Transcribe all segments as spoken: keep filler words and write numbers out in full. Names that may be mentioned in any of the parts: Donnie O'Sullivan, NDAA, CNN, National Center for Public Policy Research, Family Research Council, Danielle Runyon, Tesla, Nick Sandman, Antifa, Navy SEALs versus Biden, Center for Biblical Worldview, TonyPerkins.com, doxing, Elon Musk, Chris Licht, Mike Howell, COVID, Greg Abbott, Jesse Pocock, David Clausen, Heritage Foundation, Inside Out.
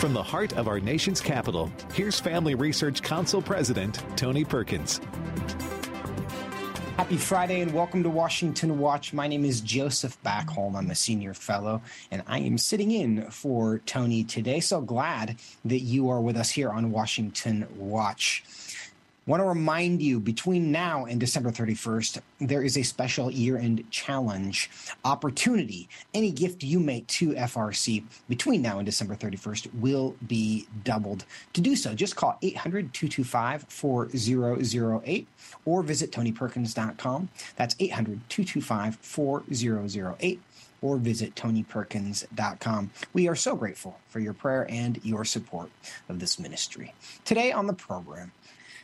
From the heart of our nation's capital, here's Family Research Council President Tony Perkins. Happy Friday and welcome to Washington Watch. My name is Joseph Backholm. I'm a senior fellow and I am sitting in for Tony today. So glad that you are with us here on Washington Watch. Want to remind you, between now and December thirty-first, there is a special year-end challenge opportunity. Any gift you make to F R C between now and December thirty-first will be doubled. To do so, just call eight hundred, two two five, four zero zero eight or visit Tony Perkins dot com. That's eight hundred, two two five, four zero zero eight or visit Tony Perkins dot com. We are so grateful for your prayer and your support of this ministry. Today on the program,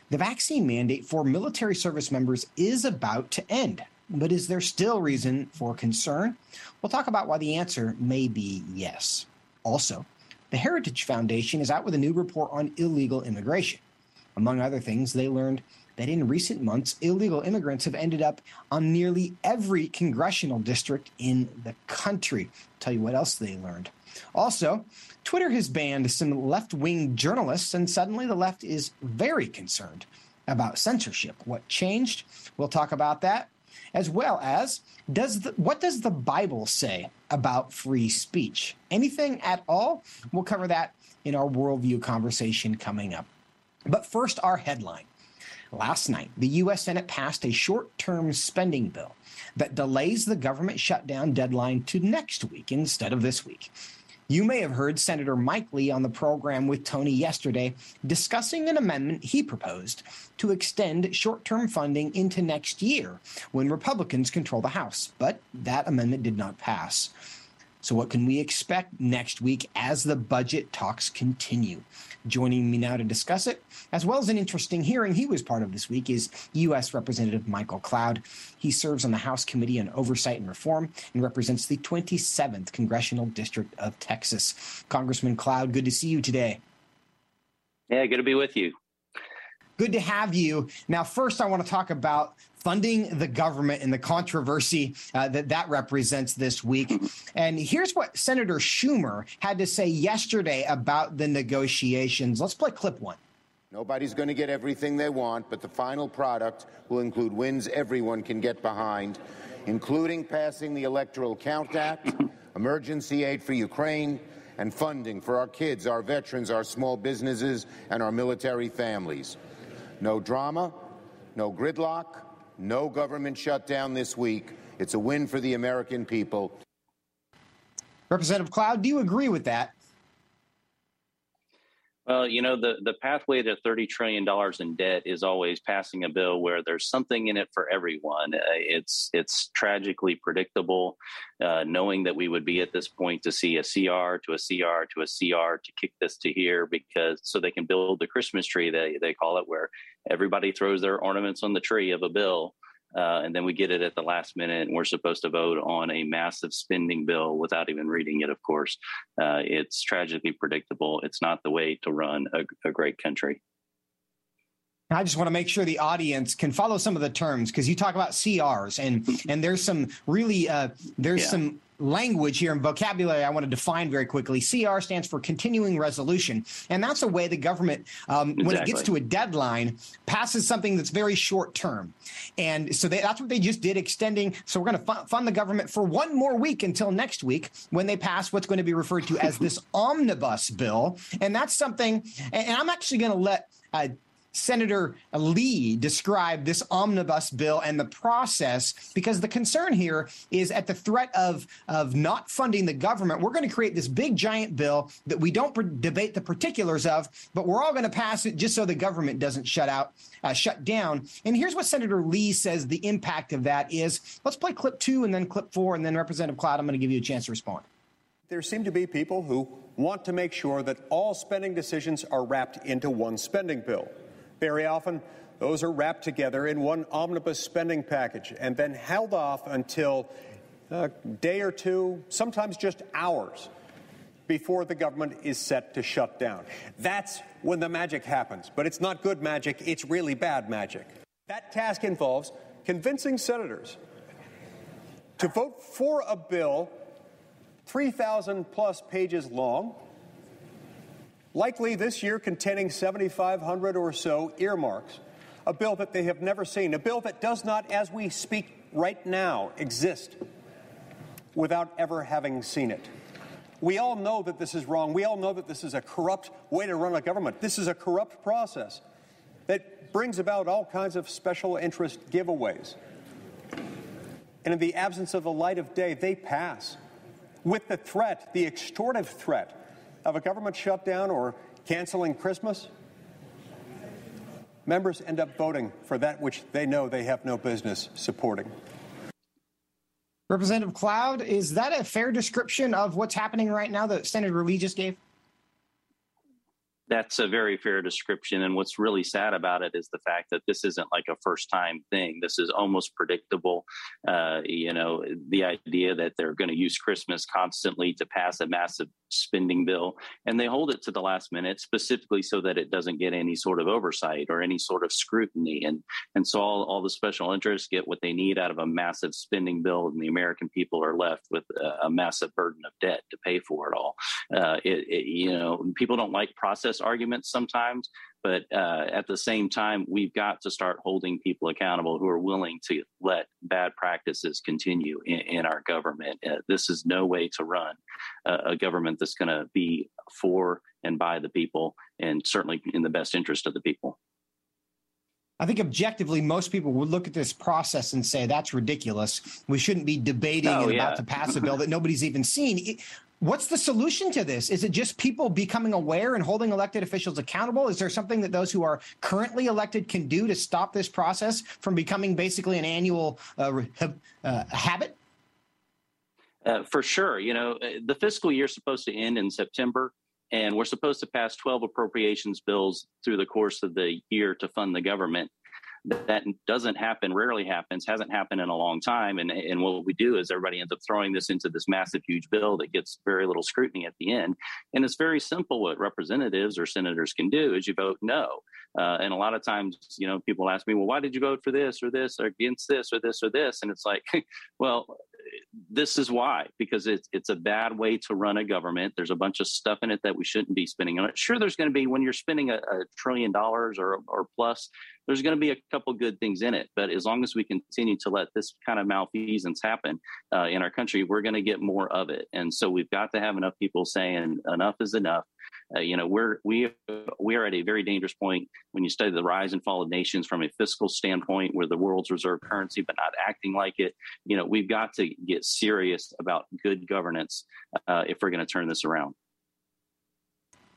the vaccine mandate for military service members is about to end, but is there still reason for concern? We'll talk about why the answer may be yes. Also, the Heritage Foundation is out with a new report on illegal immigration. Among other things, they learned that in recent months, illegal immigrants have ended up on nearly every congressional district in the country. I'll tell you what else they learned. Also, Twitter has banned some left-wing journalists, and suddenly the left is very concerned about censorship. What changed? We'll talk about that, as well as does the, what does the Bible say about free speech? Anything at all? We'll cover that in our worldview conversation coming up. But first, our headline. Last night, the U S Senate passed a short-term spending bill that delays the government shutdown deadline to next week instead of this week. You may have heard Senator Mike Lee on the program with Tony yesterday discussing an amendment he proposed to extend short-term funding into next year when Republicans control the House, but that amendment did not pass. So what can we expect next week as the budget talks continue? Joining me now to discuss it, as well as an interesting hearing he was part of this week, is U S Representative Michael Cloud. He serves on the House Committee on Oversight and Reform and represents the twenty-seventh Congressional District of Texas. Congressman Cloud, good to see you today. Yeah, good to be with you. Good to have you. Now, first, I want to talk about funding the government and the controversy uh, that that represents this week. And here's what Senator Schumer had to say yesterday about the negotiations. Let's play clip one. Nobody's going to get everything they want, but the final product will include wins everyone can get behind, including passing the Electoral Count Act, emergency aid for Ukraine, and funding for our kids, our veterans, our small businesses, and our military families. No drama, no gridlock, no government shutdown this week. It's a win for the American people. Representative Cloud, do you agree with that? Well, you know, the, the pathway to thirty trillion dollars in debt is always passing a bill where there's something in it for everyone. Uh, it's it's tragically predictable, uh, knowing that we would be at this point to see a C R to a C R to a C R to kick this to here because so they can build the Christmas tree, they, they call it, where everybody throws their ornaments on the tree of a bill. Uh, and then we get it at the last minute, and we're supposed to vote on a massive spending bill without even reading it, of course. Uh, it's tragically predictable. It's not the way to run a, a great country. I just want to make sure the audience can follow some of the terms, because you talk about C Rs, and, and there's some really uh, – there's yeah. some – language here and vocabulary I want to define very quickly. C R stands for continuing resolution. And that's a way the government, um, exactly. when it gets to a deadline, passes something that's very short term. And so they, that's what they just did, extending. So we're going to fund, fund the government for one more week until next week when they pass what's going to be referred to as this omnibus bill. And that's something, and, and I'm actually going to let uh, Senator Lee described this omnibus bill and the process, because the concern here is at the threat of, of not funding the government, we're going to create this big giant bill that we don't pre- debate the particulars of, but we're all going to pass it just so the government doesn't shut out, uh, shut down. And here's what Senator Lee says the impact of that is. Let's play clip two and then clip four, and then Representative Cloud, I'm going to give you a chance to respond. There seem to be people who want to make sure that all spending decisions are wrapped into one spending bill. Very often, those are wrapped together in one omnibus spending package and then held off until a day or two, sometimes just hours, before the government is set to shut down. That's when the magic happens. But it's not good magic. It's really bad magic. That task involves convincing senators to vote for a bill three thousand plus pages long likely this year containing seventy-five hundred or so earmarks, a bill that they have never seen, a bill that does not, as we speak right now, exist without ever having seen it. We all know that this is wrong. We all know that this is a corrupt way to run a government. This is a corrupt process that brings about all kinds of special interest giveaways. And in the absence of the light of day, they pass with the threat, the extortive threat, of a government shutdown or canceling Christmas. Members end up voting for that which they know they have no business supporting. Representative Cloud, is that a fair description of what's happening right now that Senator Lee just gave? That's a very fair description. And what's really sad about it is the fact that this isn't like a first-time thing. This is almost predictable. Uh, you know, the idea that they're going to use Christmas constantly to pass a massive spending bill, and they hold it to the last minute specifically so that it doesn't get any sort of oversight or any sort of scrutiny. And and so all, all the special interests get what they need out of a massive spending bill, and the American people are left with a, a massive burden of debt to pay for it all. Uh, it, it, you know, people don't like process arguments sometimes, but uh, at the same time, we've got to start holding people accountable who are willing to let bad practices continue in, in our government. Uh, this is no way to run uh, a government that's going to be for and by the people, and certainly in the best interest of the people. I think objectively, most people would look at this process and say, that's ridiculous. We shouldn't be debating oh, and yeah. about to pass a bill that nobody's even seen. It, What's the solution to this? Is it just people becoming aware and holding elected officials accountable? Is there something that those who are currently elected can do to stop this process from becoming basically an annual uh, uh, habit? Uh, for sure. You know, the fiscal year is supposed to end in September, and we're supposed to pass twelve appropriations bills through the course of the year to fund the government. That doesn't happen, rarely happens, hasn't happened in a long time. And, and what we do is everybody ends up throwing this into this massive, huge bill that gets very little scrutiny at the end. And it's very simple. What representatives or senators can do is you vote no. Uh, and a lot of times, you know, people ask me, well, why did you vote for this or this or against this or this or this? And it's like, well, this is why, because it's it's a bad way to run a government. There's a bunch of stuff in it that we shouldn't be spending on it. Sure, there's going to be, when you're spending a, a trillion dollars or or plus, there's going to be a couple good things in it. But as long as we continue to let this kind of malfeasance happen uh, in our country, we're going to get more of it. And so we've got to have enough people saying enough is enough. Uh, you know, we're we we are at a very dangerous point when you study the rise and fall of nations from a fiscal standpoint. We're the world's reserve currency, but not acting like it. You know, we've got to get serious about good governance uh, if we're going to turn this around.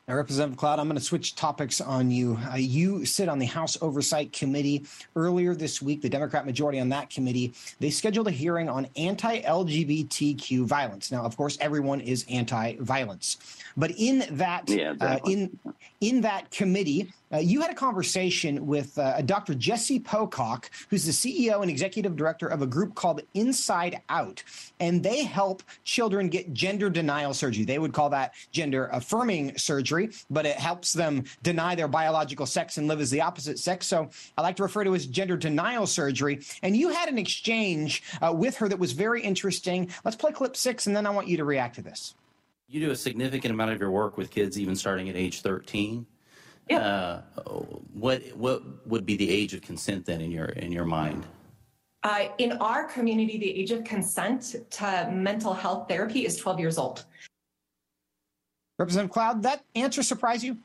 Now, Representative Cloud, I'm going to switch topics on you. Uh, you sit on the House Oversight Committee. Earlier this week, the Democrat majority on that committee, they scheduled a hearing on anti-L G B T Q violence. Now, of course, everyone is anti-violence. But in that, yeah, exactly. uh, in, in that committee, uh, you had a conversation with uh, Doctor Jesse Pocock, who's the C E O and executive director of a group called Inside Out. And they help children get gender denial surgery. They would call that gender affirming surgery, but it helps them deny their biological sex and live as the opposite sex. So I like to refer to it as gender denial surgery. And you had an exchange uh, with her that was very interesting. Let's play clip six, and then I want you to react to this. You do a significant amount of your work with kids, even starting at age thirteen. Yeah. Uh, what what would be the age of consent then in your in your mind? Uh, in our community, the age of consent to mental health therapy is twelve years old. Representative Cloud, that answer surprise you?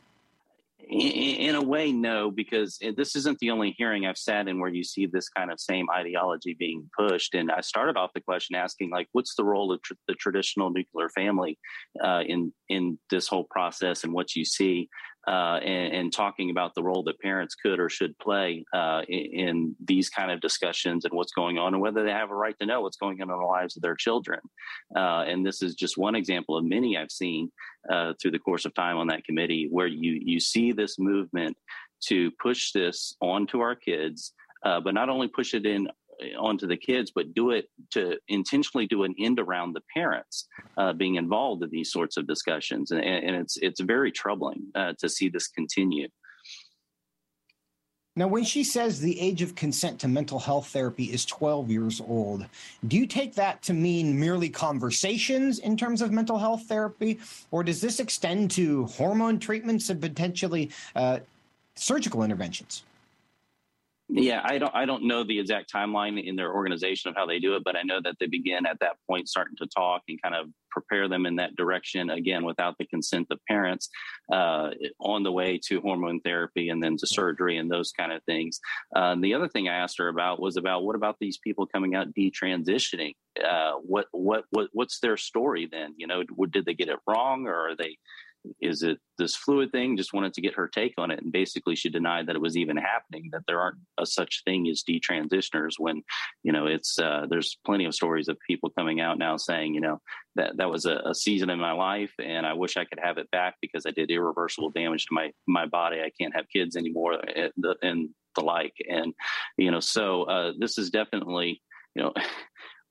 In a way, no, because this isn't the only hearing I've sat in where you see this kind of same ideology being pushed. And I started off the question asking, like, what's the role of tr- the traditional nuclear family uh, in in this whole process and what you see? Uh, and, and talking about the role that parents could or should play uh, in, in these kind of discussions and what's going on and whether they have a right to know what's going on in the lives of their children. Uh, and this is just one example of many I've seen uh, through the course of time on that committee where you, you see this movement to push this onto our kids, uh, but not only push it in onto the kids, but do it to intentionally do an end around the parents uh, being involved in these sorts of discussions. And, and it's it's very troubling uh, to see this continue. Now, when she says the age of consent to mental health therapy is twelve years old, do you take that to mean merely conversations in terms of mental health therapy, or does this extend to hormone treatments and potentially uh, surgical interventions? Yeah, I don't I don't know the exact timeline in their organization of how they do it, but I know that they begin at that point, starting to talk and kind of prepare them in that direction, again, without the consent of parents, uh, on the way to hormone therapy and then to surgery and those kind of things. Uh, the other thing I asked her about was about what about these people coming out detransitioning? Uh, what, what what what's their story then? You know, did they get it wrong, or are they? Is it this fluid thing? Just wanted to get her take on it. And basically she denied that it was even happening, that there aren't a such thing as detransitioners, when, you know, it's, uh, there's plenty of stories of people coming out now saying, you know, that that was a, a season in my life and I wish I could have it back because I did irreversible damage to my, my body. I can't have kids anymore and the, and the like. And, you know, so uh, this is definitely, you know,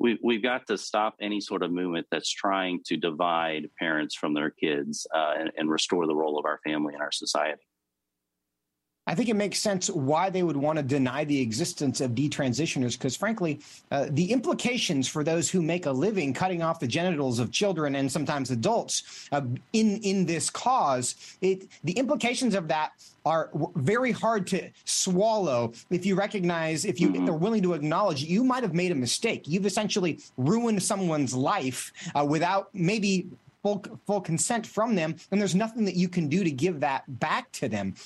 We've, we've got to stop any sort of movement that's trying to divide parents from their kids uh, and, and restore the role of our family in our society. I think it makes sense why they would want to deny the existence of detransitioners, because frankly, uh, the implications for those who make a living cutting off the genitals of children and sometimes adults uh, in, in this cause, it, the implications of that are very hard to swallow if you recognize, if you mm-hmm. are willing to acknowledge you might have made a mistake. You've essentially ruined someone's life uh, without maybe full, full consent from them, and there's nothing that you can do to give that back to them.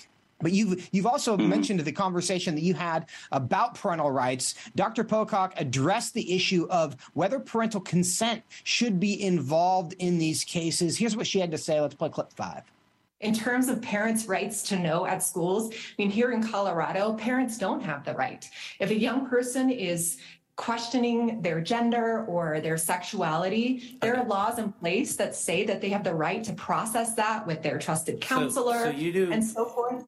But you've you've also mm-hmm. mentioned the conversation that you had about parental rights. Doctor Pocock addressed the issue of whether parental consent should be involved in these cases. Here's what she had to say. Let's play clip five. In terms of parents' rights to know at schools, I mean, here in Colorado, parents don't have the right. If a young person is questioning their gender or their sexuality, there are laws in place that say that they have the right to process that with their trusted counselor so, so you do- and so forth.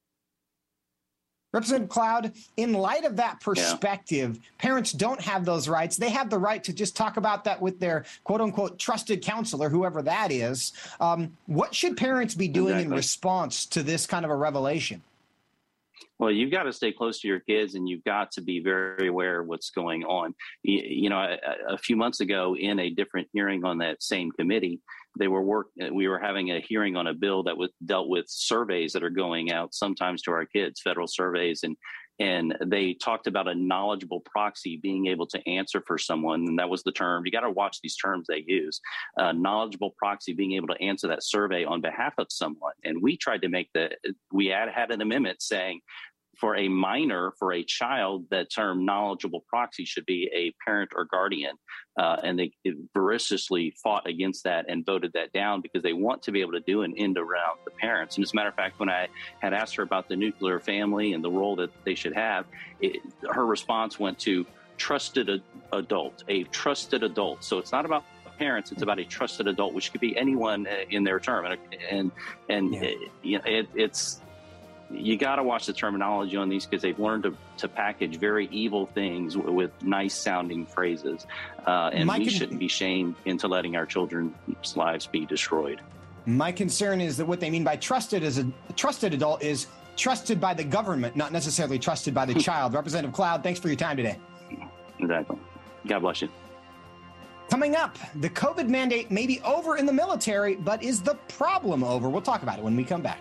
Representative Cloud, in light of that perspective, yeah. parents don't have those rights. They have the right to just talk about that with their quote-unquote trusted counselor, whoever that is. Um, what should parents be doing exactly. in response to this kind of a revelation? Well, you've got to stay close to your kids, and you've got to be very aware of what's going on. You, you know, a, a few months ago in a different hearing on that same committee, they were work. we were having a hearing on a bill that was dealt with surveys that are going out sometimes to our kids, federal surveys, and and they talked about a knowledgeable proxy being able to answer for someone, and that was the term. You got to watch these terms they use. Uh, knowledgeable proxy being able to answer that survey on behalf of someone, and we tried to make the we had had an amendment saying, for a minor, for a child, that term knowledgeable proxy should be a parent or guardian. Uh, and they voraciously fought against that and voted that down because they want to be able to do an end around the parents. And as a matter of fact, when I had asked her about the nuclear family and the role that they should have, it, her response went to trusted a, adult, a trusted adult. So it's not about parents, it's about a trusted adult, which could be anyone in their term. And, and, and yeah. it, you know, it, it's... You got to watch the terminology on these because they've learned to, to package very evil things w- with nice sounding phrases. Uh, and My we con- shouldn't be shamed into letting our children's lives be destroyed. My concern is that what they mean by trusted as a trusted adult is trusted by the government, not necessarily trusted by the child. Representative Cloud, thanks for your time today. Exactly. God bless you. Coming up, the COVID mandate may be over in the military, but is the problem over? We'll talk about it when we come back.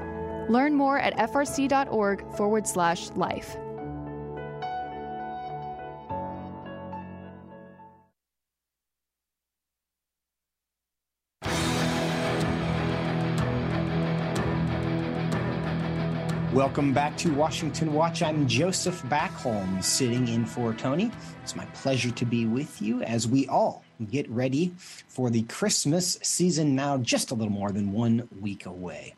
Learn more at frc.org forward slash life. Welcome back to Washington Watch. I'm Joseph Backholm, sitting in for Tony. It's my pleasure to be with you as we all get ready for the Christmas season, now just a little more than one week away.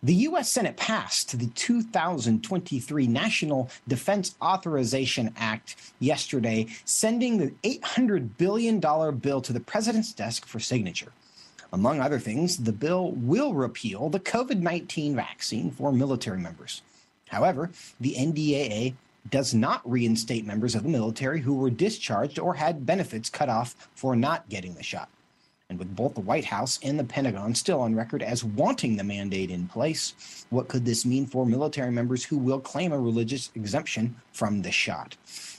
The U S Senate passed the two thousand twenty-three National Defense Authorization Act yesterday, sending the eight hundred billion dollars bill to the president's desk for signature. Among other things, the bill will repeal the covid nineteen vaccine for military members. However, the N D A A does not reinstate members of the military who were discharged or had benefits cut off for not getting the shot. And with both the White House and the Pentagon still on record as wanting the mandate in place, what could this mean for military members who will claim a religious exemption from the shot?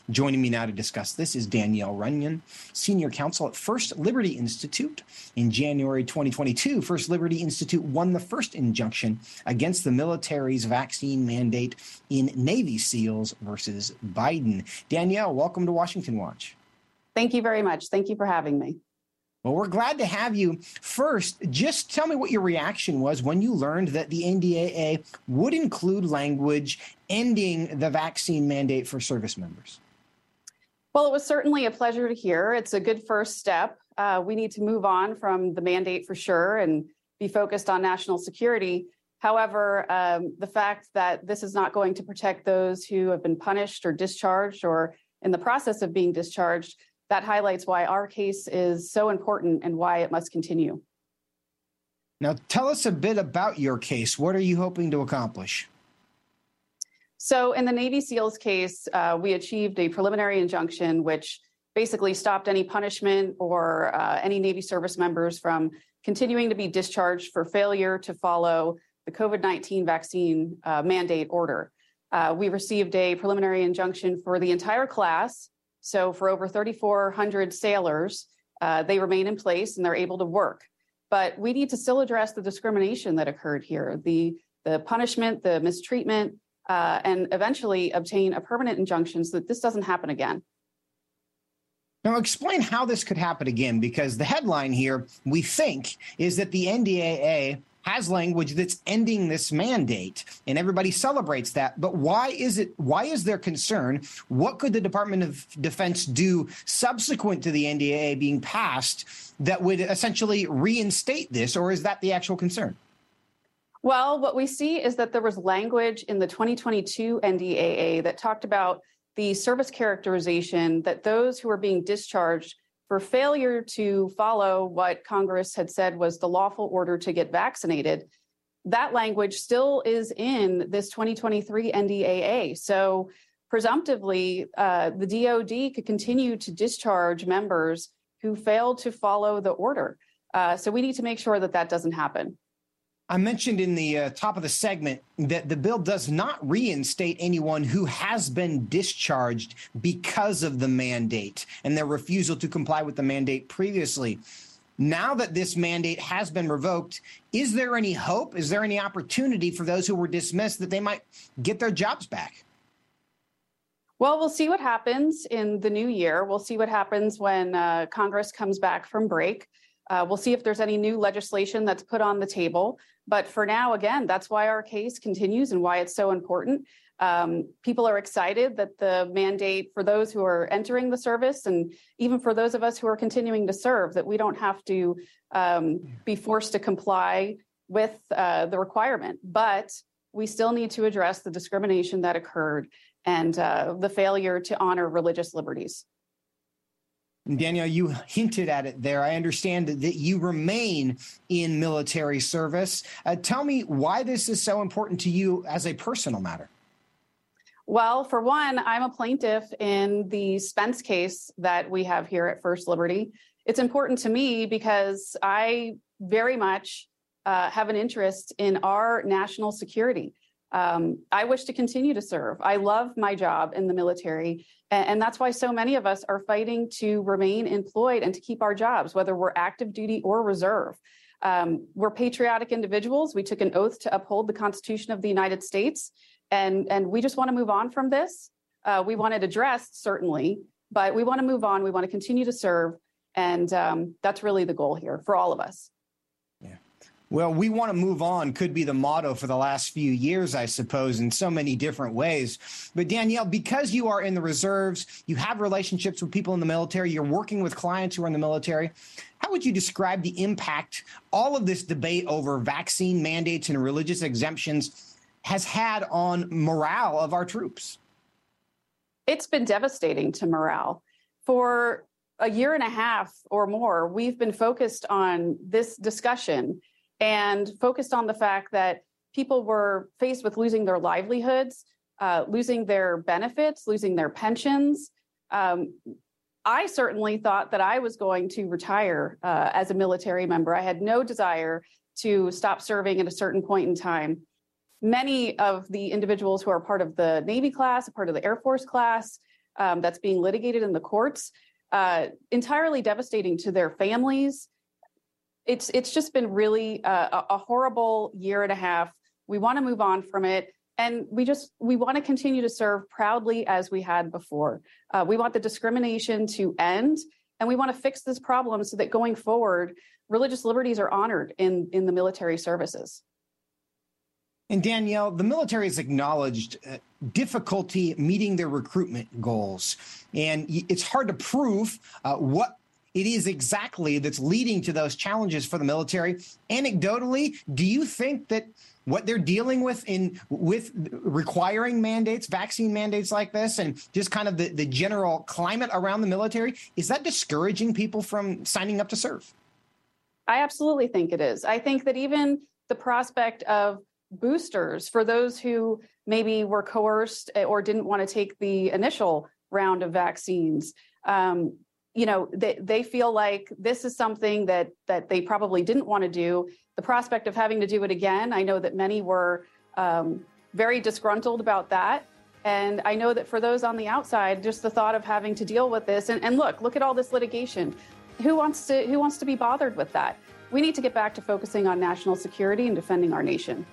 Joining me now to discuss this is Danielle Runyon, senior counsel at First Liberty Institute. In January twenty twenty-two, First Liberty Institute won the first injunction against the military's vaccine mandate in Navy SEALs versus Biden. Danielle, welcome to Washington Watch. Thank you very much. Thank you for having me. Well, we're glad to have you. First, just tell me what your reaction was when you learned that the N D A A would include language ending the vaccine mandate for service members. Well, it was certainly a pleasure to hear. It's a good first step. Uh, we need to move on from the mandate for sure and be focused on national security. However, um, the fact that this is not going to protect those who have been punished or discharged or in the process of being discharged, that highlights why our case is so important and why it must continue. Now, tell us a bit about your case. What are you hoping to accomplish? So in the Navy SEALs case, uh, we achieved a preliminary injunction, which basically stopped any punishment or uh, any Navy service members from continuing to be discharged for failure to follow the covid nineteen vaccine uh, mandate order. Uh, we received a preliminary injunction for the entire class. So for over thirty-four hundred sailors, uh, they remain in place and they're able to work. But we need to still address the discrimination that occurred here, the, the punishment, the mistreatment, uh, and eventually obtain a permanent injunction so that this doesn't happen again. Now, explain how this could happen again, because the headline here, we think, is that the N D A A has language that's ending this mandate, and everybody celebrates that. But why is it? Why is there concern? What could the Department of Defense do subsequent to the N D A A being passed that would essentially reinstate this, or is that the actual concern? Well, what we see is that there was language in the twenty twenty-two N D A A that talked about the service characterization that those who are being discharged for failure to follow what Congress had said was the lawful order to get vaccinated. That language still is in this twenty twenty-three N D A A. So presumptively, uh, the D O D could continue to discharge members who failed to follow the order. Uh, so we need to make sure that that doesn't happen. I mentioned in the uh, top of the segment that the bill does not reinstate anyone who has been discharged because of the mandate and their refusal to comply with the mandate previously. Now that this mandate has been revoked, is there any hope? Is there any opportunity for those who were dismissed that they might get their jobs back? Well, we'll see what happens in the new year. We'll see what happens when uh, Congress comes back from break. Uh, we'll see if there's any new legislation that's put on the table. But for now, again, that's why our case continues and why it's so important. Um, people are excited that the mandate for those who are entering the service and even for those of us who are continuing to serve, that we don't have to um, be forced to comply with uh, the requirement. But we still need to address the discrimination that occurred and uh, the failure to honor religious liberties. Danielle, you hinted at it there. I understand that you remain in military service. Uh, tell me why this is so important to you as a personal matter. Well, for one, I'm a plaintiff in the Spence case that we have here at First Liberty. It's important to me because I very much uh, have an interest in our national security. Um, I wish to continue to serve. I love my job in the military, and, and that's why so many of us are fighting to remain employed and to keep our jobs, whether we're active duty or reserve. Um, we're patriotic individuals. We took an oath to uphold the Constitution of the United States. And, and we just want to move on from this. Uh, we want it addressed, certainly, but we want to move on. We want to continue to serve. And um, that's really the goal here for all of us. Yeah. Well, we want to move on could be the motto for the last few years, I suppose, in so many different ways. But Danielle, because you are in the reserves, you have relationships with people in the military, you're working with clients who are in the military. How would you describe the impact all of this debate over vaccine mandates and religious exemptions has had on morale of our troops? It's been devastating to morale. For a year and a half or more, we've been focused on this discussion and focused on the fact that people were faced with losing their livelihoods, uh, losing their benefits, losing their pensions. Um, I certainly thought that I was going to retire uh, as a military member. I had no desire to stop serving at a certain point in time. Many of the individuals who are part of the Navy class, part of the Air Force class, um, that's being litigated in the courts, uh, entirely devastating to their families. It's it's just been really a, a horrible year and a half. We want to move on from it. And we just we want to continue to serve proudly as we had before. Uh, we want the discrimination to end. And we want to fix this problem so that going forward, religious liberties are honored in, in the military services. And Danielle, the military has acknowledged uh, difficulty meeting their recruitment goals, and it's hard to prove uh, what it is exactly that's leading to those challenges for the military. Anecdotally, do you think that what they're dealing with in with requiring mandates, vaccine mandates like this, and just kind of the, the general climate around the military, is that discouraging people from signing up to serve? I absolutely think it is. I think that even the prospect of boosters for those who maybe were coerced or didn't want to take the initial round of vaccines. Um, you know, they, they feel like this is something that that they probably didn't want to do. The prospect of having to do it again, I know that many were um, very disgruntled about that. And I know that for those on the outside, just the thought of having to deal with this and, and look, look at all this litigation. Who wants to who wants to be bothered with that? We need to get back to focusing on national security and defending our nation.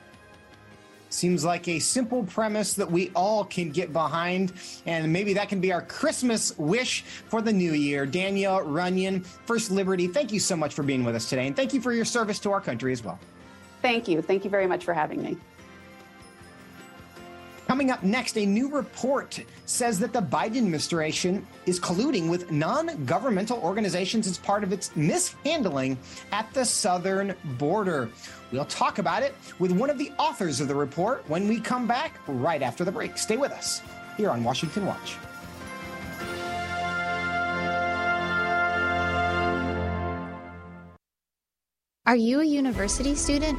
Seems like a simple premise that we all can get behind, and maybe that can be our Christmas wish for the new year. Danielle Runyon, First Liberty, thank you so much for being with us today, and thank you for your service to our country as well. Thank you. Thank you very much for having me. Coming up next, a new report says that the Biden administration is colluding with non-governmental organizations as part of its mishandling at the southern border. We'll talk about it with one of the authors of the report when we come back right after the break. Stay with us here on Washington Watch. Are you a university student?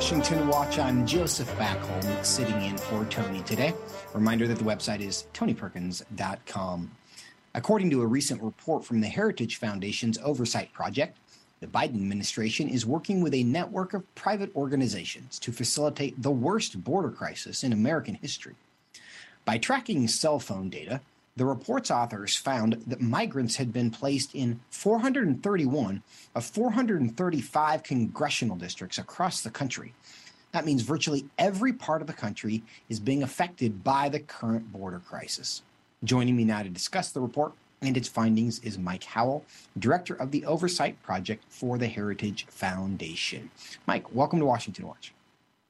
Washington Watch. I'm Joseph Backholm, sitting in for Tony today. Reminder that the website is Tony Perkins dot com. According to a recent report from the Heritage Foundation's Oversight Project, the Biden administration is working with a network of private organizations to facilitate the worst border crisis in American history. By tracking cell phone data, the report's authors found that migrants had been placed in four hundred thirty-one of four hundred thirty-five congressional districts across the country. That means virtually every part of the country is being affected by the current border crisis. Joining me now to discuss the report and its findings is Mike Howell, director of the Oversight Project for the Heritage Foundation. Mike, welcome to Washington Watch.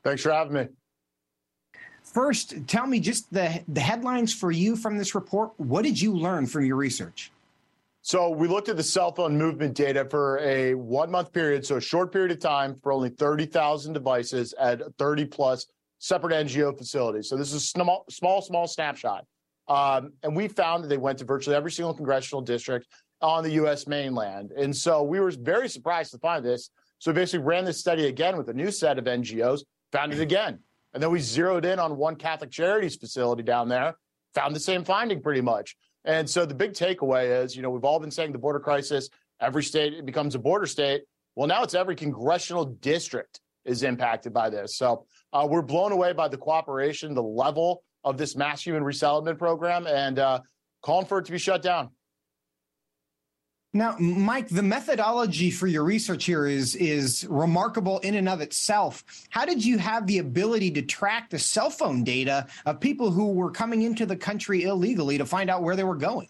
Thanks for having me. First, tell me just the, the headlines for you from this report. What did you learn from your research? So we looked at the cell phone movement data for a one-month period, so a short period of time, for only thirty thousand devices at thirty-plus separate N G O facilities. So this is a small, small, small snapshot. Um, and we found that they went to virtually every single congressional district on the U S mainland. And so we were very surprised to find this. So we basically ran this study again with a new set of N G Os, found it again. And then we zeroed in on one Catholic Charities facility down there, found the same finding pretty much. And so the big takeaway is, you know, we've all been saying the border crisis, every state it becomes a border state. Well, now it's every congressional district is impacted by this. So uh, we're blown away by the cooperation, the level of this mass human resettlement program, and uh, calling for it to be shut down. Now, Mike, the methodology for your research here is is remarkable in and of itself. How did you have the ability to track the cell phone data of people who were coming into the country illegally to find out where they were going?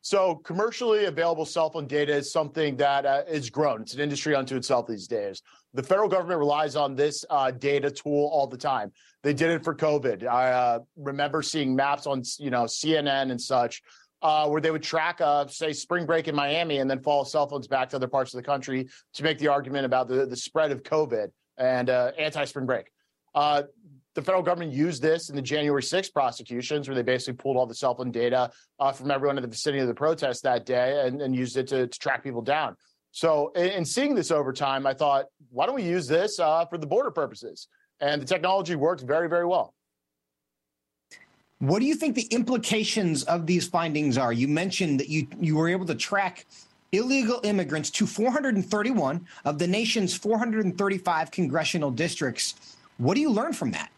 So commercially available cell phone data is something that uh, is grown. It's an industry unto itself these days. The federal government relies on this uh, data tool all the time. They did it for COVID. I uh, remember seeing maps on, you know, C N N and such. Uh, where they would track, uh, say, spring break in Miami and then follow cell phones back to other parts of the country to make the argument about the, the spread of COVID and uh, anti-spring break. Uh, the federal government used this in the January sixth prosecutions, where they basically pulled all the cell phone data uh, from everyone in the vicinity of the protest that day and, and used it to, to track people down. So, and seeing this over time, I thought, why don't we use this uh, for the border purposes? And the technology worked very, very well. What do you think the implications of these findings are? You mentioned that you, you were able to track illegal immigrants to four hundred thirty-one of the nation's four hundred thirty-five congressional districts. What do you learn from that?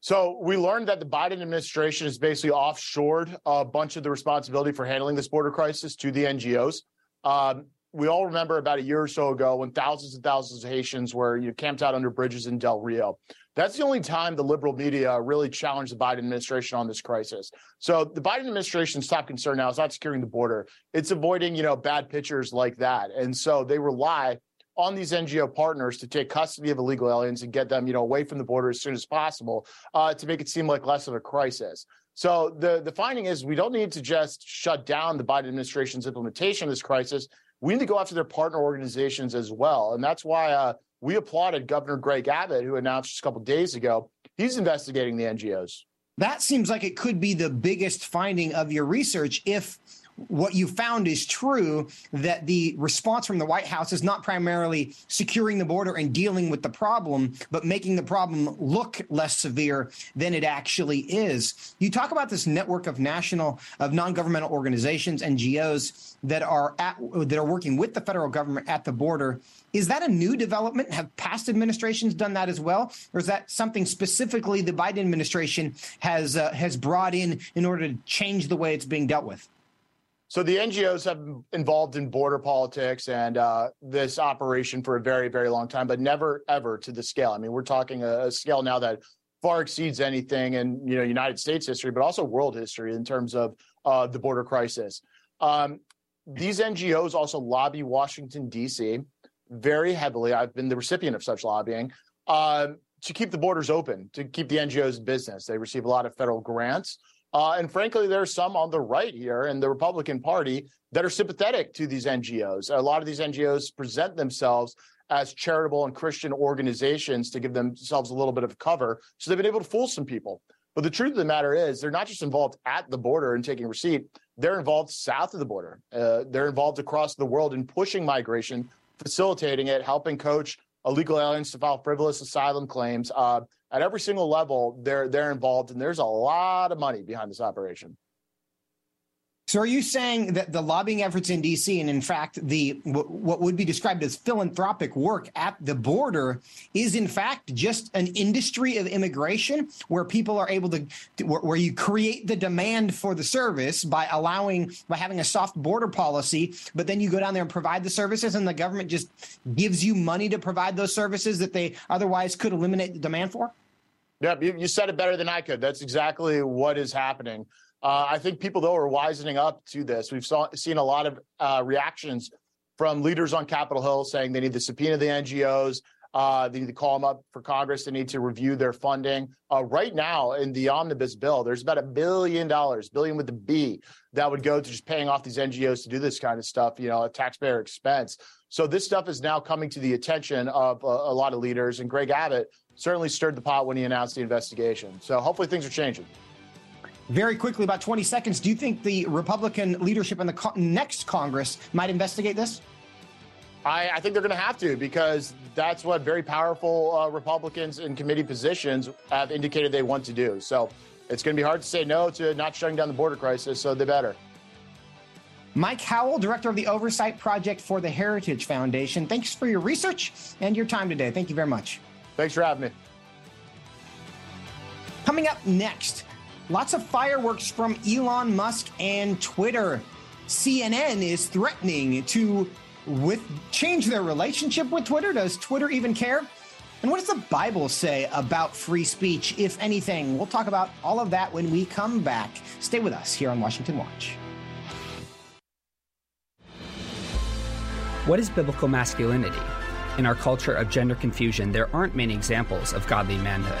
So we learned that the Biden administration has basically offshored a bunch of the responsibility for handling this border crisis to the N G Os. Um, we all remember about a year or so ago when thousands and thousands of Haitians were you know, camped out under bridges in Del Rio. That's the only time the liberal media really challenged the Biden administration on this crisis. So the Biden administration's top concern now is not securing the border. It's avoiding, you know, bad pictures like that. And so they rely on these N G O partners to take custody of illegal aliens and get them, you know, away from the border as soon as possible uh, to make it seem like less of a crisis. So the, the finding is we don't need to just shut down the Biden administration's implementation of this crisis. We need to go after their partner organizations as well. And that's why uh, we applauded Governor Greg Abbott, who announced just a couple of days ago, he's investigating the N G Os. That seems like it could be the biggest finding of your research if what you found is true, that the response from the White House is not primarily securing the border and dealing with the problem, but making the problem look less severe than it actually is. You talk about this network of national, of non-governmental organizations, N G Os, that are at, that are working with the federal government at the border. Is that a new development? Have past administrations done that as well? Or is that something specifically the Biden administration has uh, has brought in in order to change the way it's being dealt with? So the N G Os have been involved in border politics and uh, this operation for a very, very long time, but never, ever to the scale. I mean, we're talking a, a scale now that far exceeds anything in, you know, United States history, but also world history in terms of uh, the border crisis. Um, these N G Os also lobby Washington, D C very heavily. I've been the recipient of such lobbying uh, to keep the borders open, to keep the N G Os in business. They receive a lot of federal grants. Uh, and frankly, there are some on the right here in the Republican Party that are sympathetic to these N G Os. A lot of these N G Os present themselves as charitable and Christian organizations to give themselves a little bit of cover. So they've been able to fool some people. But the truth of the matter is they're not just involved at the border and taking receipt. They're involved south of the border. Uh, they're involved across the world in pushing migration, facilitating it, helping coach illegal aliens to file frivolous asylum claims. Uh, At every single level, they're they're involved, and there's a lot of money behind this operation. So are you saying that the lobbying efforts in D C and, in fact, the what would be described as philanthropic work at the border is, in fact, just an industry of immigration where people are able to where you create the demand for the service by allowing by having a soft border policy, but then you go down there and provide the services and the government just gives you money to provide those services that they otherwise could eliminate the demand for? Yeah, you said it better than I could. That's exactly what is happening. Uh, I think people, though, are wisening up to this. We've saw, seen a lot of uh, reactions from leaders on Capitol Hill saying they need to subpoena the N G Os. Uh, they need to call them up for Congress. They need to review their funding. Uh, right now in the omnibus bill, there's about a billion dollars, billion with the B, that would go to just paying off these N G Os to do this kind of stuff, you know, at taxpayer expense. So this stuff is now coming to the attention of a, a lot of leaders. And Greg Abbott certainly stirred the pot when he announced the investigation. So hopefully things are changing. Very quickly, about twenty seconds, do you think the Republican leadership in the co- next Congress might investigate this? I, I think they're going to have to, because that's what very powerful uh, Republicans in committee positions have indicated they want to do. So it's going to be hard to say no to not shutting down the border crisis, so they better. Mike Howell, director of the Oversight Project for the Heritage Foundation. Thanks for your research and your time today. Thank you very much. Thanks for having me. Coming up next, lots of fireworks from Elon Musk and Twitter. C N N is threatening to with change their relationship with Twitter. Does Twitter even care? And what does the Bible say about free speech, if anything? We'll talk about all of that when we come back. Stay with us here on Washington Watch. What is biblical masculinity? In our culture of gender confusion, there aren't many examples of godly manhood.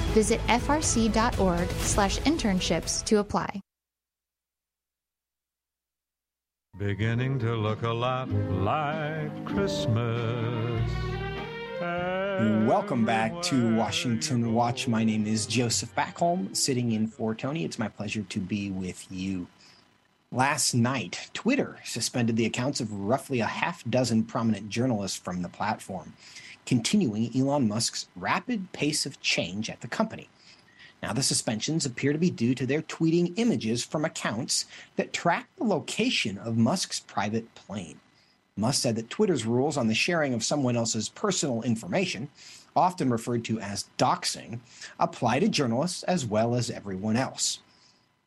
Visit frc.org slash internships to apply. Beginning to look a lot like Christmas. Welcome back to Washington Watch. My name is Joseph Backholm, sitting in for Tony. It's my pleasure to be with you. Last night, Twitter suspended the accounts of roughly a half dozen prominent journalists from the platform, continuing Elon Musk's rapid pace of change at the company. Now, the suspensions appear to be due to their tweeting images from accounts that track the location of Musk's private plane. Musk said that Twitter's rules on the sharing of someone else's personal information, often referred to as doxing, apply to journalists as well as everyone else.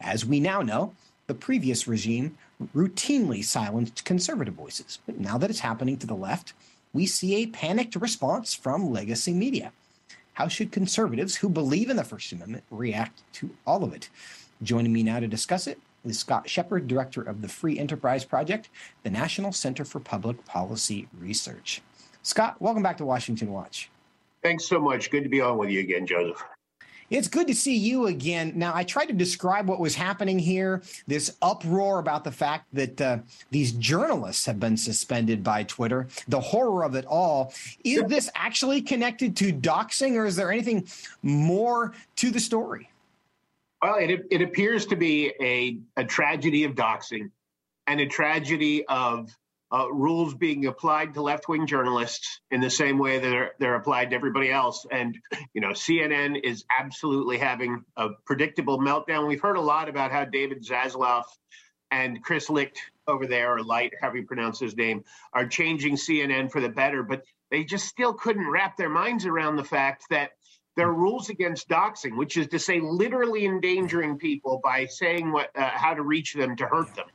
As we now know, the previous regime routinely silenced conservative voices, but now that it's happening to the left, we see a panicked response from legacy media. How should conservatives who believe in the First Amendment react to all of it? Joining me now to discuss it is Scott Shepard, director of the Free Enterprise Project, the National Center for Public Policy Research. Scott, welcome back to Washington Watch. Thanks so much. Good to be on with you again, Joseph. It's good to see you again. Now, I tried to describe what was happening here, this uproar about the fact that uh, these journalists have been suspended by Twitter, the horror of it all. Is this actually connected to doxing, or is there anything more to the story? Well, it, it appears to be a, a tragedy of doxing and a tragedy of uh, rules being applied to left-wing journalists in the same way that they're, they're applied to everybody else. And, you know, C N N is absolutely having a predictable meltdown. We've heard a lot about how David Zaslav and Chris Licht over there, or Light, however you pronounce his name, are changing C N N for the better, but they just still couldn't wrap their minds around the fact that there are rules against doxing, which is to say literally endangering people by saying what, uh, how to reach them to hurt them.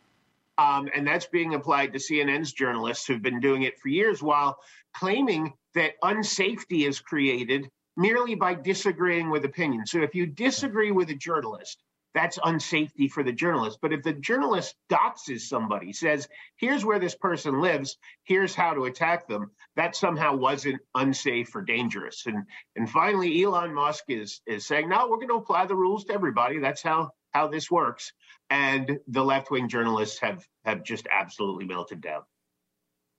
Um, and that's being applied to C N N's journalists who've been doing it for years while claiming that unsafety is created merely by disagreeing with opinion. So if you disagree with a journalist, that's unsafety for the journalist. But if the journalist doxes somebody, says, here's where this person lives, here's how to attack them, that somehow wasn't unsafe or dangerous. And and finally, Elon Musk is is saying, no, we're going to apply the rules to everybody. That's how, how this works. And the left-wing journalists have, have just absolutely melted down.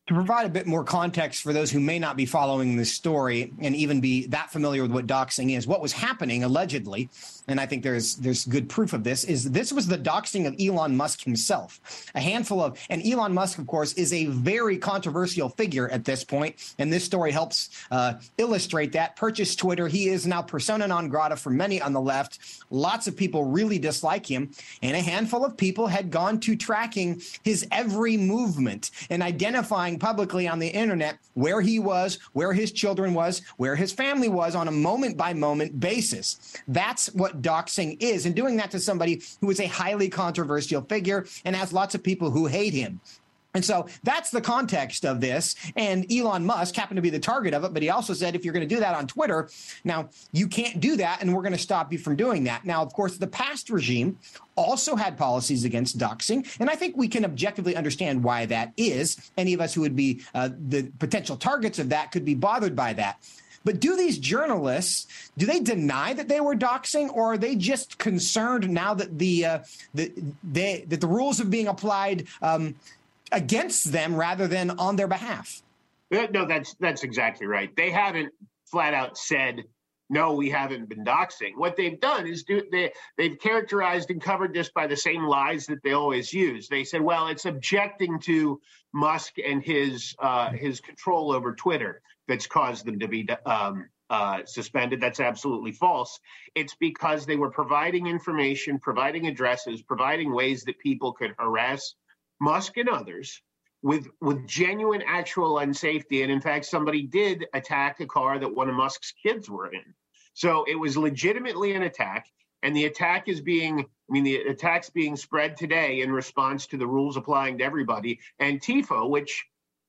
To provide a bit more context for those who may not be following this story and even be that familiar with what doxing is, what was happening allegedly, and I think there's there's good proof of this, is this was the doxing of Elon Musk himself. A handful of, and Elon Musk, of course, is a very controversial figure at this point, and this story helps uh, illustrate that. Purchased Twitter. He is now persona non grata for many on the left. Lots of people really dislike him, and a handful of people had gone to tracking his every movement and identifying publicly on the internet where he was, where his children was, where his family was on a moment-by-moment basis. That's what doxing is, and doing that to somebody who is a highly controversial figure and has lots of people who hate him. And so that's the context of this. And Elon Musk happened to be the target of it, but he also said, if you're going to do that on Twitter, now you can't do that, and we're going to stop you from doing that. Now, of course, the past regime also had policies against doxing, and I think we can objectively understand why that is. Any of us who would be uh, the potential targets of that could be bothered by that. But do these journalists, do they deny that they were doxing, or are they just concerned now that the, uh, the, they, that the rules are being applied um, against them rather than on their behalf? No, that's that's exactly right. They haven't flat out said, no, we haven't been doxing. What they've done is do, they, they've characterized and covered this by the same lies that they always use. They said, well, it's objecting to Musk and his uh, his control over Twitter that's caused them to be um, uh, suspended. That's absolutely false. It's because they were providing information, providing addresses, providing ways that people could harass Musk and others with with genuine actual unsafety. And in fact, somebody did attack a car that one of Musk's kids were in. So it was legitimately an attack. And the attack is being, I mean, the attack's being spread today in response to the rules applying to everybody. Antifa, which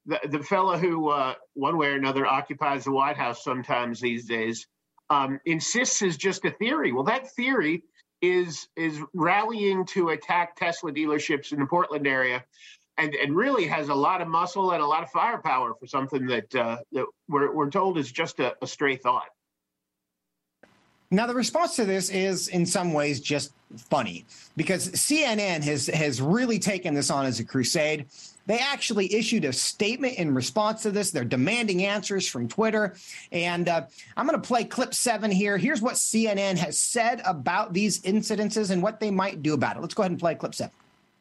the, the fellow who uh, one way or another occupies the White House sometimes these days, um, insists is just a theory. Well, that theory is is rallying to attack Tesla dealerships in the Portland area, and, and really has a lot of muscle and a lot of firepower for something that, uh, that we're, we're told is just a, a stray thought. Now, the response to this is in some ways just funny, because C N N has, has really taken this on as a crusade. They actually issued a statement in response to this. They're demanding answers from Twitter. And uh, I'm going to play clip seven here. Here's what C N N has said about these incidences and what they might do about it. Let's go ahead and play clip seven.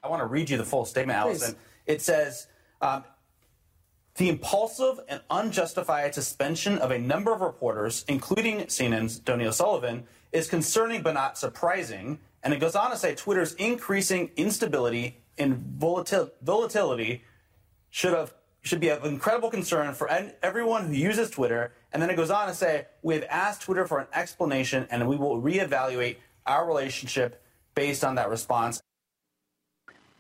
I want to read you the full statement, Allison. It says, um, the impulsive and unjustified suspension of a number of reporters, including C N N's Donnie O'Sullivan, is concerning but not surprising. And it goes on to say Twitter's increasing instability and volatil- volatility should have should be of incredible concern for en- everyone who uses Twitter. And then it goes on to say, we have asked Twitter for an explanation, and we will reevaluate our relationship based on that response.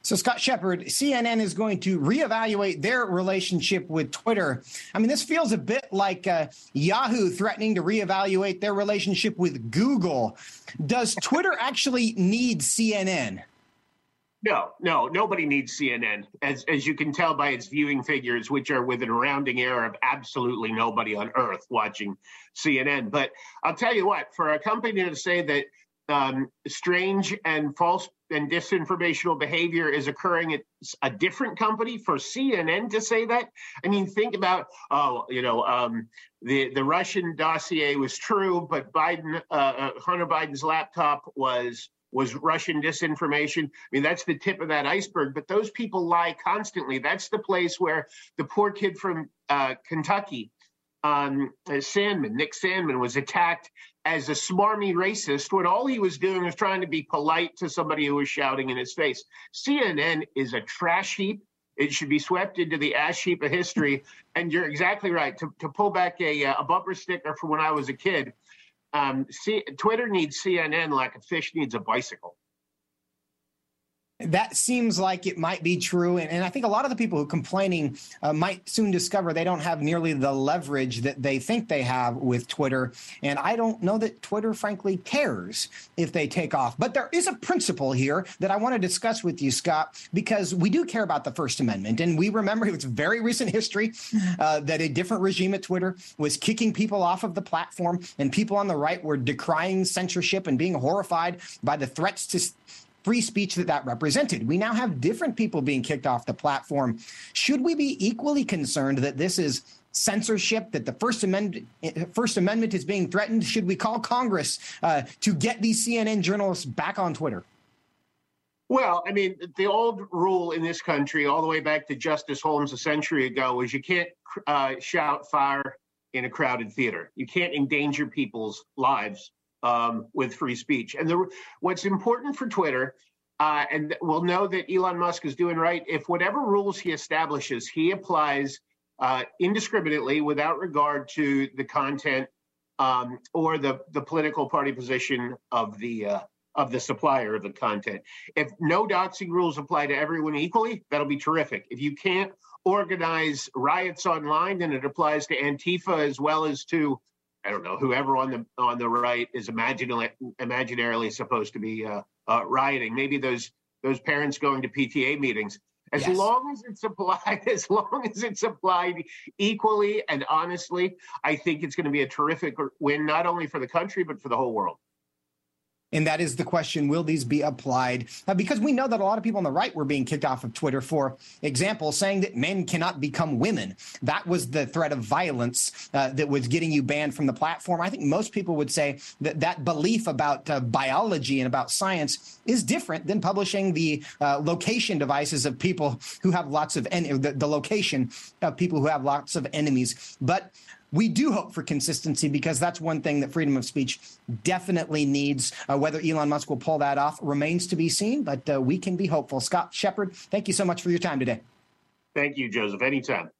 So, Scott Shepard, C N N is going to reevaluate their relationship with Twitter. I mean, this feels a bit like uh, Yahoo threatening to reevaluate their relationship with Google. Does Twitter actually need C N N? No, no, nobody needs C N N, as as you can tell by its viewing figures, which are within a rounding error of absolutely nobody on earth watching C N N. But I'll tell you what, for a company to say that um, strange and false and disinformational behavior is occurring at a different company, for C N N to say that, I mean, think about, oh, you know, um, the, the Russian dossier was true, but Biden, uh, Hunter Biden's laptop was was Russian disinformation. I mean, that's the tip of that iceberg, but those people lie constantly. That's the place where the poor kid from uh, Kentucky, um, Sandman, Nick Sandman, was attacked as a smarmy racist when all he was doing was trying to be polite to somebody who was shouting in his face. C N N is a trash heap. It should be swept into the ash heap of history. And you're exactly right. To, to pull back a, a bumper sticker from when I was a kid, Um, see, Twitter needs C N N like a fish needs a bicycle. That seems like it might be true. And, and I think a lot of the people who are complaining uh, might soon discover they don't have nearly the leverage that they think they have with Twitter. And I don't know that Twitter, frankly, cares if they take off. But there is a principle here that I want to discuss with you, Scott, because we do care about the First Amendment. And we remember it's very recent history uh, that a different regime at Twitter was kicking people off of the platform, and people on the right were decrying censorship and being horrified by the threats to free speech that that represented. We now have different people being kicked off the platform. Should we be equally concerned that this is censorship, that the First Amendment, First Amendment is being threatened? Should we call Congress uh, to get these C N N journalists back on Twitter? Well, I mean, the old rule in this country, all the way back to Justice Holmes a century ago, was you can't uh, shout fire in a crowded theater. You can't endanger people's lives um, with free speech. And the, what's important for Twitter, uh, and we'll know that Elon Musk is doing right, if whatever rules he establishes, he applies uh, indiscriminately without regard to the content um, or the, the political party position of the uh of the supplier of the content. If no doxing rules apply to everyone equally, that'll be terrific. If you can't organize riots online, then it applies to Antifa as well as to, I don't know, whoever on the on the right is imaginarily, imaginarily supposed to be uh, uh, rioting. Maybe those those parents going to P T A meetings. As yes. long as it's applied, as long as it's applied equally and honestly, I think it's going to be a terrific win, not only for the country but for the whole world. And that is the question, will these be applied? Uh, because we know that a lot of people on the right were being kicked off of Twitter, for example, saying that men cannot become women. That was the threat of violence uh, that was getting you banned from the platform. I think most people would say that that belief about uh, biology and about science is different than publishing the uh, location devices of people who have lots of en- the, the location of people who have lots of enemies. But we do hope for consistency, because that's one thing that freedom of speech definitely needs. Uh, whether Elon Musk will pull that off remains to be seen, but uh, we can be hopeful. Scott Shepard, thank you so much for your time today. Thank you, Joseph. Anytime.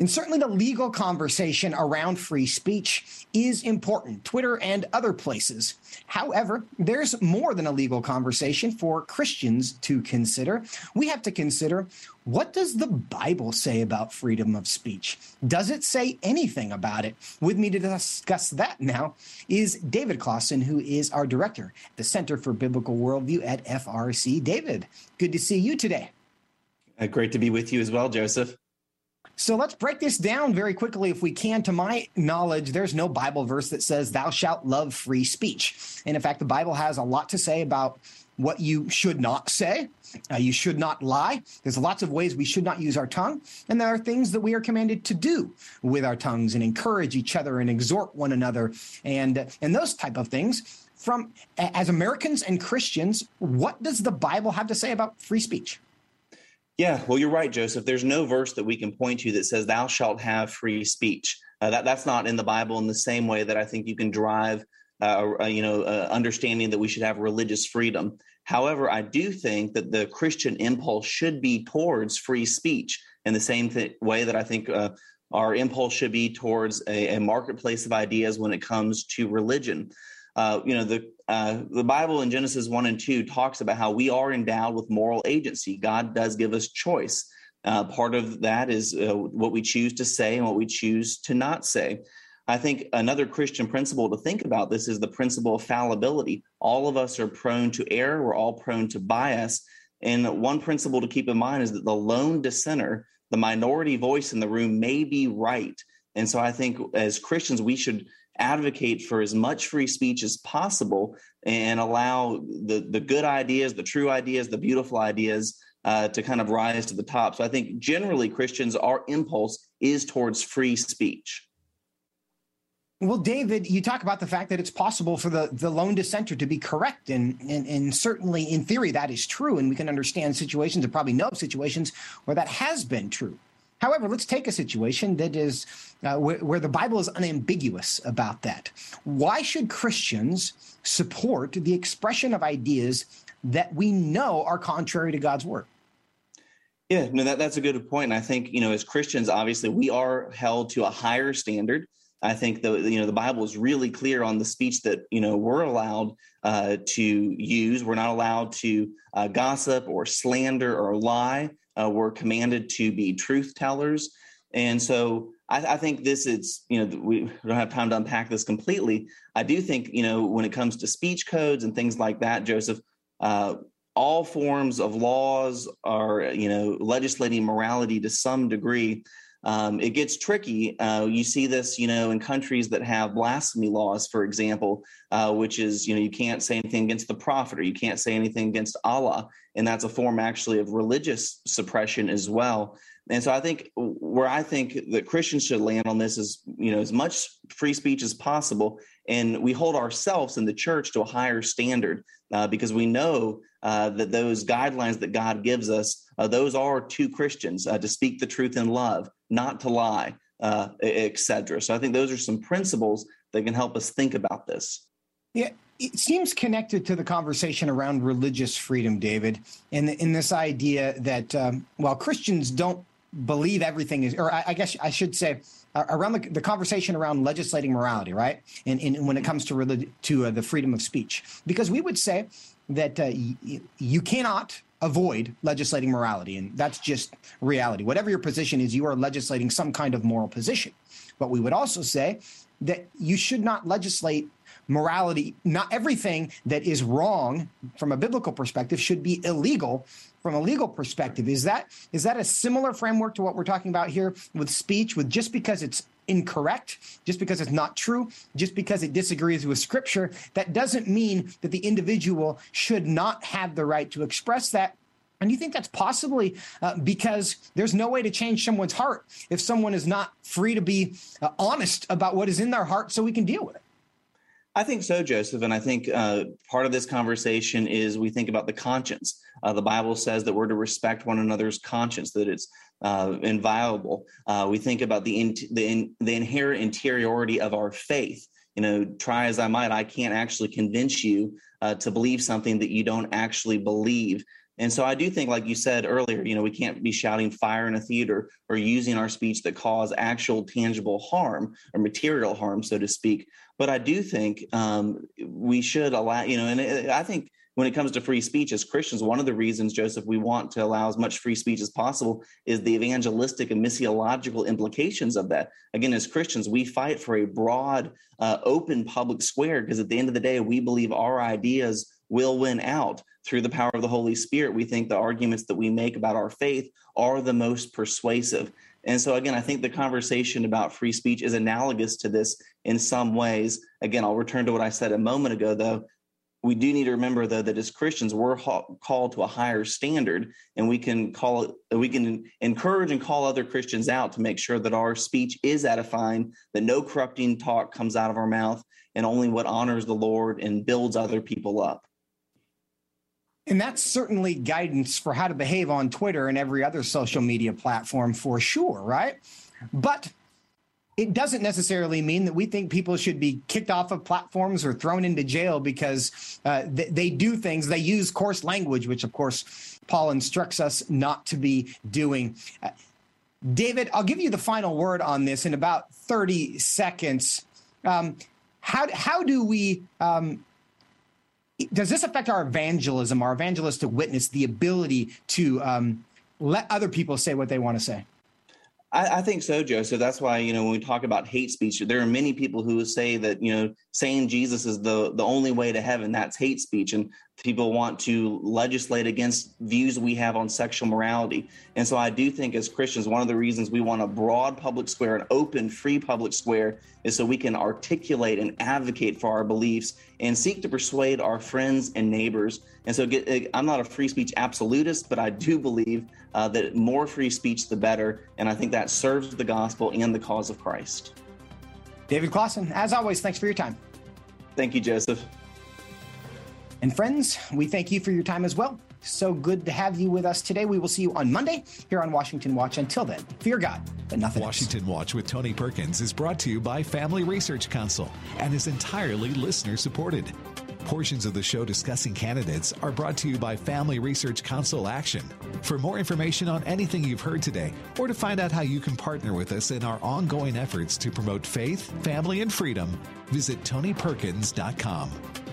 And certainly the legal conversation around free speech is important, Twitter and other places. However, there's more than a legal conversation for Christians to consider. We have to consider, what does the Bible say about freedom of speech? Does it say anything about it? With me to discuss that now is David Clausen, who is our director at the Center for Biblical Worldview at F R C. David, good to see you today. Uh, great to be with you as well, Joseph. So let's break this down very quickly if we can. To my knowledge, there's no Bible verse that says thou shalt love free speech. And in fact, the Bible has a lot to say about what you should not say. Uh, you should not lie. There's lots of ways we should not use our tongue. And there are things that we are commanded to do with our tongues and encourage each other and exhort one another and, and those type of things. From as Americans and Christians, what does the Bible have to say about free speech? Yeah, well, you're right, Joseph. There's no verse that we can point to that says thou shalt have free speech. Uh, that, that's not in the Bible, in the same way that I think you can derive, uh, uh, you know, uh, understanding that we should have religious freedom. However, I do think that the Christian impulse should be towards free speech in the same th- way that I think uh, our impulse should be towards a, a marketplace of ideas when it comes to religion. Uh, you know, the uh, the Bible in Genesis one and two talks about how we are endowed with moral agency. God does give us choice. Uh, part of that is uh, what we choose to say and what we choose to not say. I think another Christian principle to think about this is the principle of fallibility. All of us are prone to error. We're all prone to bias. And one principle to keep in mind is that the lone dissenter, the minority voice in the room, may be right. And so I think as Christians, we should advocate for as much free speech as possible and allow the, the good ideas, the true ideas, the beautiful ideas uh, to kind of rise to the top. So I think generally Christians, our impulse is towards free speech. Well, David, you talk about the fact that it's possible for the, the lone dissenter to be correct. And, and, and certainly in theory, that is true. And we can understand situations and probably know of situations where that has been true. However, let's take a situation that is uh, wh- where the Bible is unambiguous about that. Why should Christians support the expression of ideas that we know are contrary to God's word? Yeah, no, that, that's a good point. And I think, you know, as Christians, obviously, we are held to a higher standard. I think the you know the Bible is really clear on the speech that you know we're allowed uh, to use. We're not allowed to uh, gossip or slander or lie. Uh, we're commanded to be truth tellers. And so I, I think this is, you know, we don't have time to unpack this completely. I do think, you know, when it comes to speech codes and things like that, Joseph, uh, all forms of laws are, you know, legislating morality to some degree. Um, it gets tricky. Uh, you see this, you know, in countries that have blasphemy laws, for example, uh, which is, you know, you can't say anything against the prophet, or you can't say anything against Allah. And that's a form actually of religious suppression as well. And so I think where I think that Christians should land on this is, you know, as much free speech as possible. And we hold ourselves in the church to a higher standard uh, because we know uh, that those guidelines that God gives us, uh, those are to Christians, uh, to speak the truth in love, not to lie, uh, et cetera. So I think those are some principles that can help us think about this. Yeah. It seems connected to the conversation around religious freedom, David, and in this idea that um, while Christians don't believe everything is, or I, I guess I should say, uh, around the, the conversation around legislating morality, right? And, and when it comes to relig- to uh, the freedom of speech, because we would say that uh, y- you cannot avoid legislating morality, and that's just reality. Whatever your position is, you are legislating some kind of moral position. But we would also say that you should not legislate morality. Not everything that is wrong from a biblical perspective should be illegal from a legal perspective. Is that is that a similar framework to what we're talking about here with speech, with just because it's incorrect, just because it's not true, just because it disagrees with Scripture, that doesn't mean that the individual should not have the right to express that? And you think that's possibly uh, because there's no way to change someone's heart if someone is not free to be uh, honest about what is in their heart so we can deal with it? I think so, Joseph. And I think uh, part of this conversation is we think about the conscience. Uh, the Bible says that we're to respect one another's conscience, that it's uh, inviolable. Uh, we think about the, in, the, in, the inherent interiority of our faith. You know, try as I might, I can't actually convince you uh, to believe something that you don't actually believe. And so I do think, like you said earlier, you know, we can't be shouting fire in a theater or using our speech that cause actual tangible harm or material harm, so to speak. But I do think um, we should allow, you know, and I think when it comes to free speech as Christians, one of the reasons, Joseph, we want to allow as much free speech as possible is the evangelistic and missiological implications of that. Again, as Christians, we fight for a broad, uh, open public square because at the end of the day, we believe our ideas will win out through the power of the Holy Spirit. We think the arguments that we make about our faith are the most persuasive. And so, again, I think the conversation about free speech is analogous to this in some ways. Again, I'll return to what I said a moment ago, though. We do need to remember, though, that as Christians, we're ha- called to a higher standard, and we can call we can encourage and call other Christians out to make sure that our speech is edifying, that no corrupting talk comes out of our mouth, and only what honors the Lord and builds other people up. And that's certainly guidance for how to behave on Twitter and every other social media platform for sure, right? But it doesn't necessarily mean that we think people should be kicked off of platforms or thrown into jail because uh, th- they do things. They use coarse language, which, of course, Paul instructs us not to be doing. Uh, David, I'll give you the final word on this in about thirty seconds. Um, how, how do we... Um, Does this affect our evangelism, our evangelist to witness, the ability to um, let other people say what they want to say? I, I think so, Joe. So that's why, you know, when we talk about hate speech, there are many people who say that, you know, saying Jesus is the, the only way to heaven, that's hate speech. And people want to legislate against views we have on sexual morality. And so I do think as Christians, one of the reasons we want a broad public square, an open, free public square, is so we can articulate and advocate for our beliefs and seek to persuade our friends and neighbors. And so get, I'm not a free speech absolutist, but I do believe uh, that more free speech, the better. And I think that serves the gospel and the cause of Christ. David Clausen, as always, thanks for your time. Thank you, Joseph. And friends, we thank you for your time as well. So good to have you with us today. We will see you on Monday here on Washington Watch. Until then, fear God, but nothing else. Washington Watch with Tony Perkins is brought to you by Family Research Council and is entirely listener-supported. Portions of the show discussing candidates are brought to you by Family Research Council Action. For more information on anything you've heard today, or to find out how you can partner with us in our ongoing efforts to promote faith, family, and freedom, visit Tony Perkins dot com.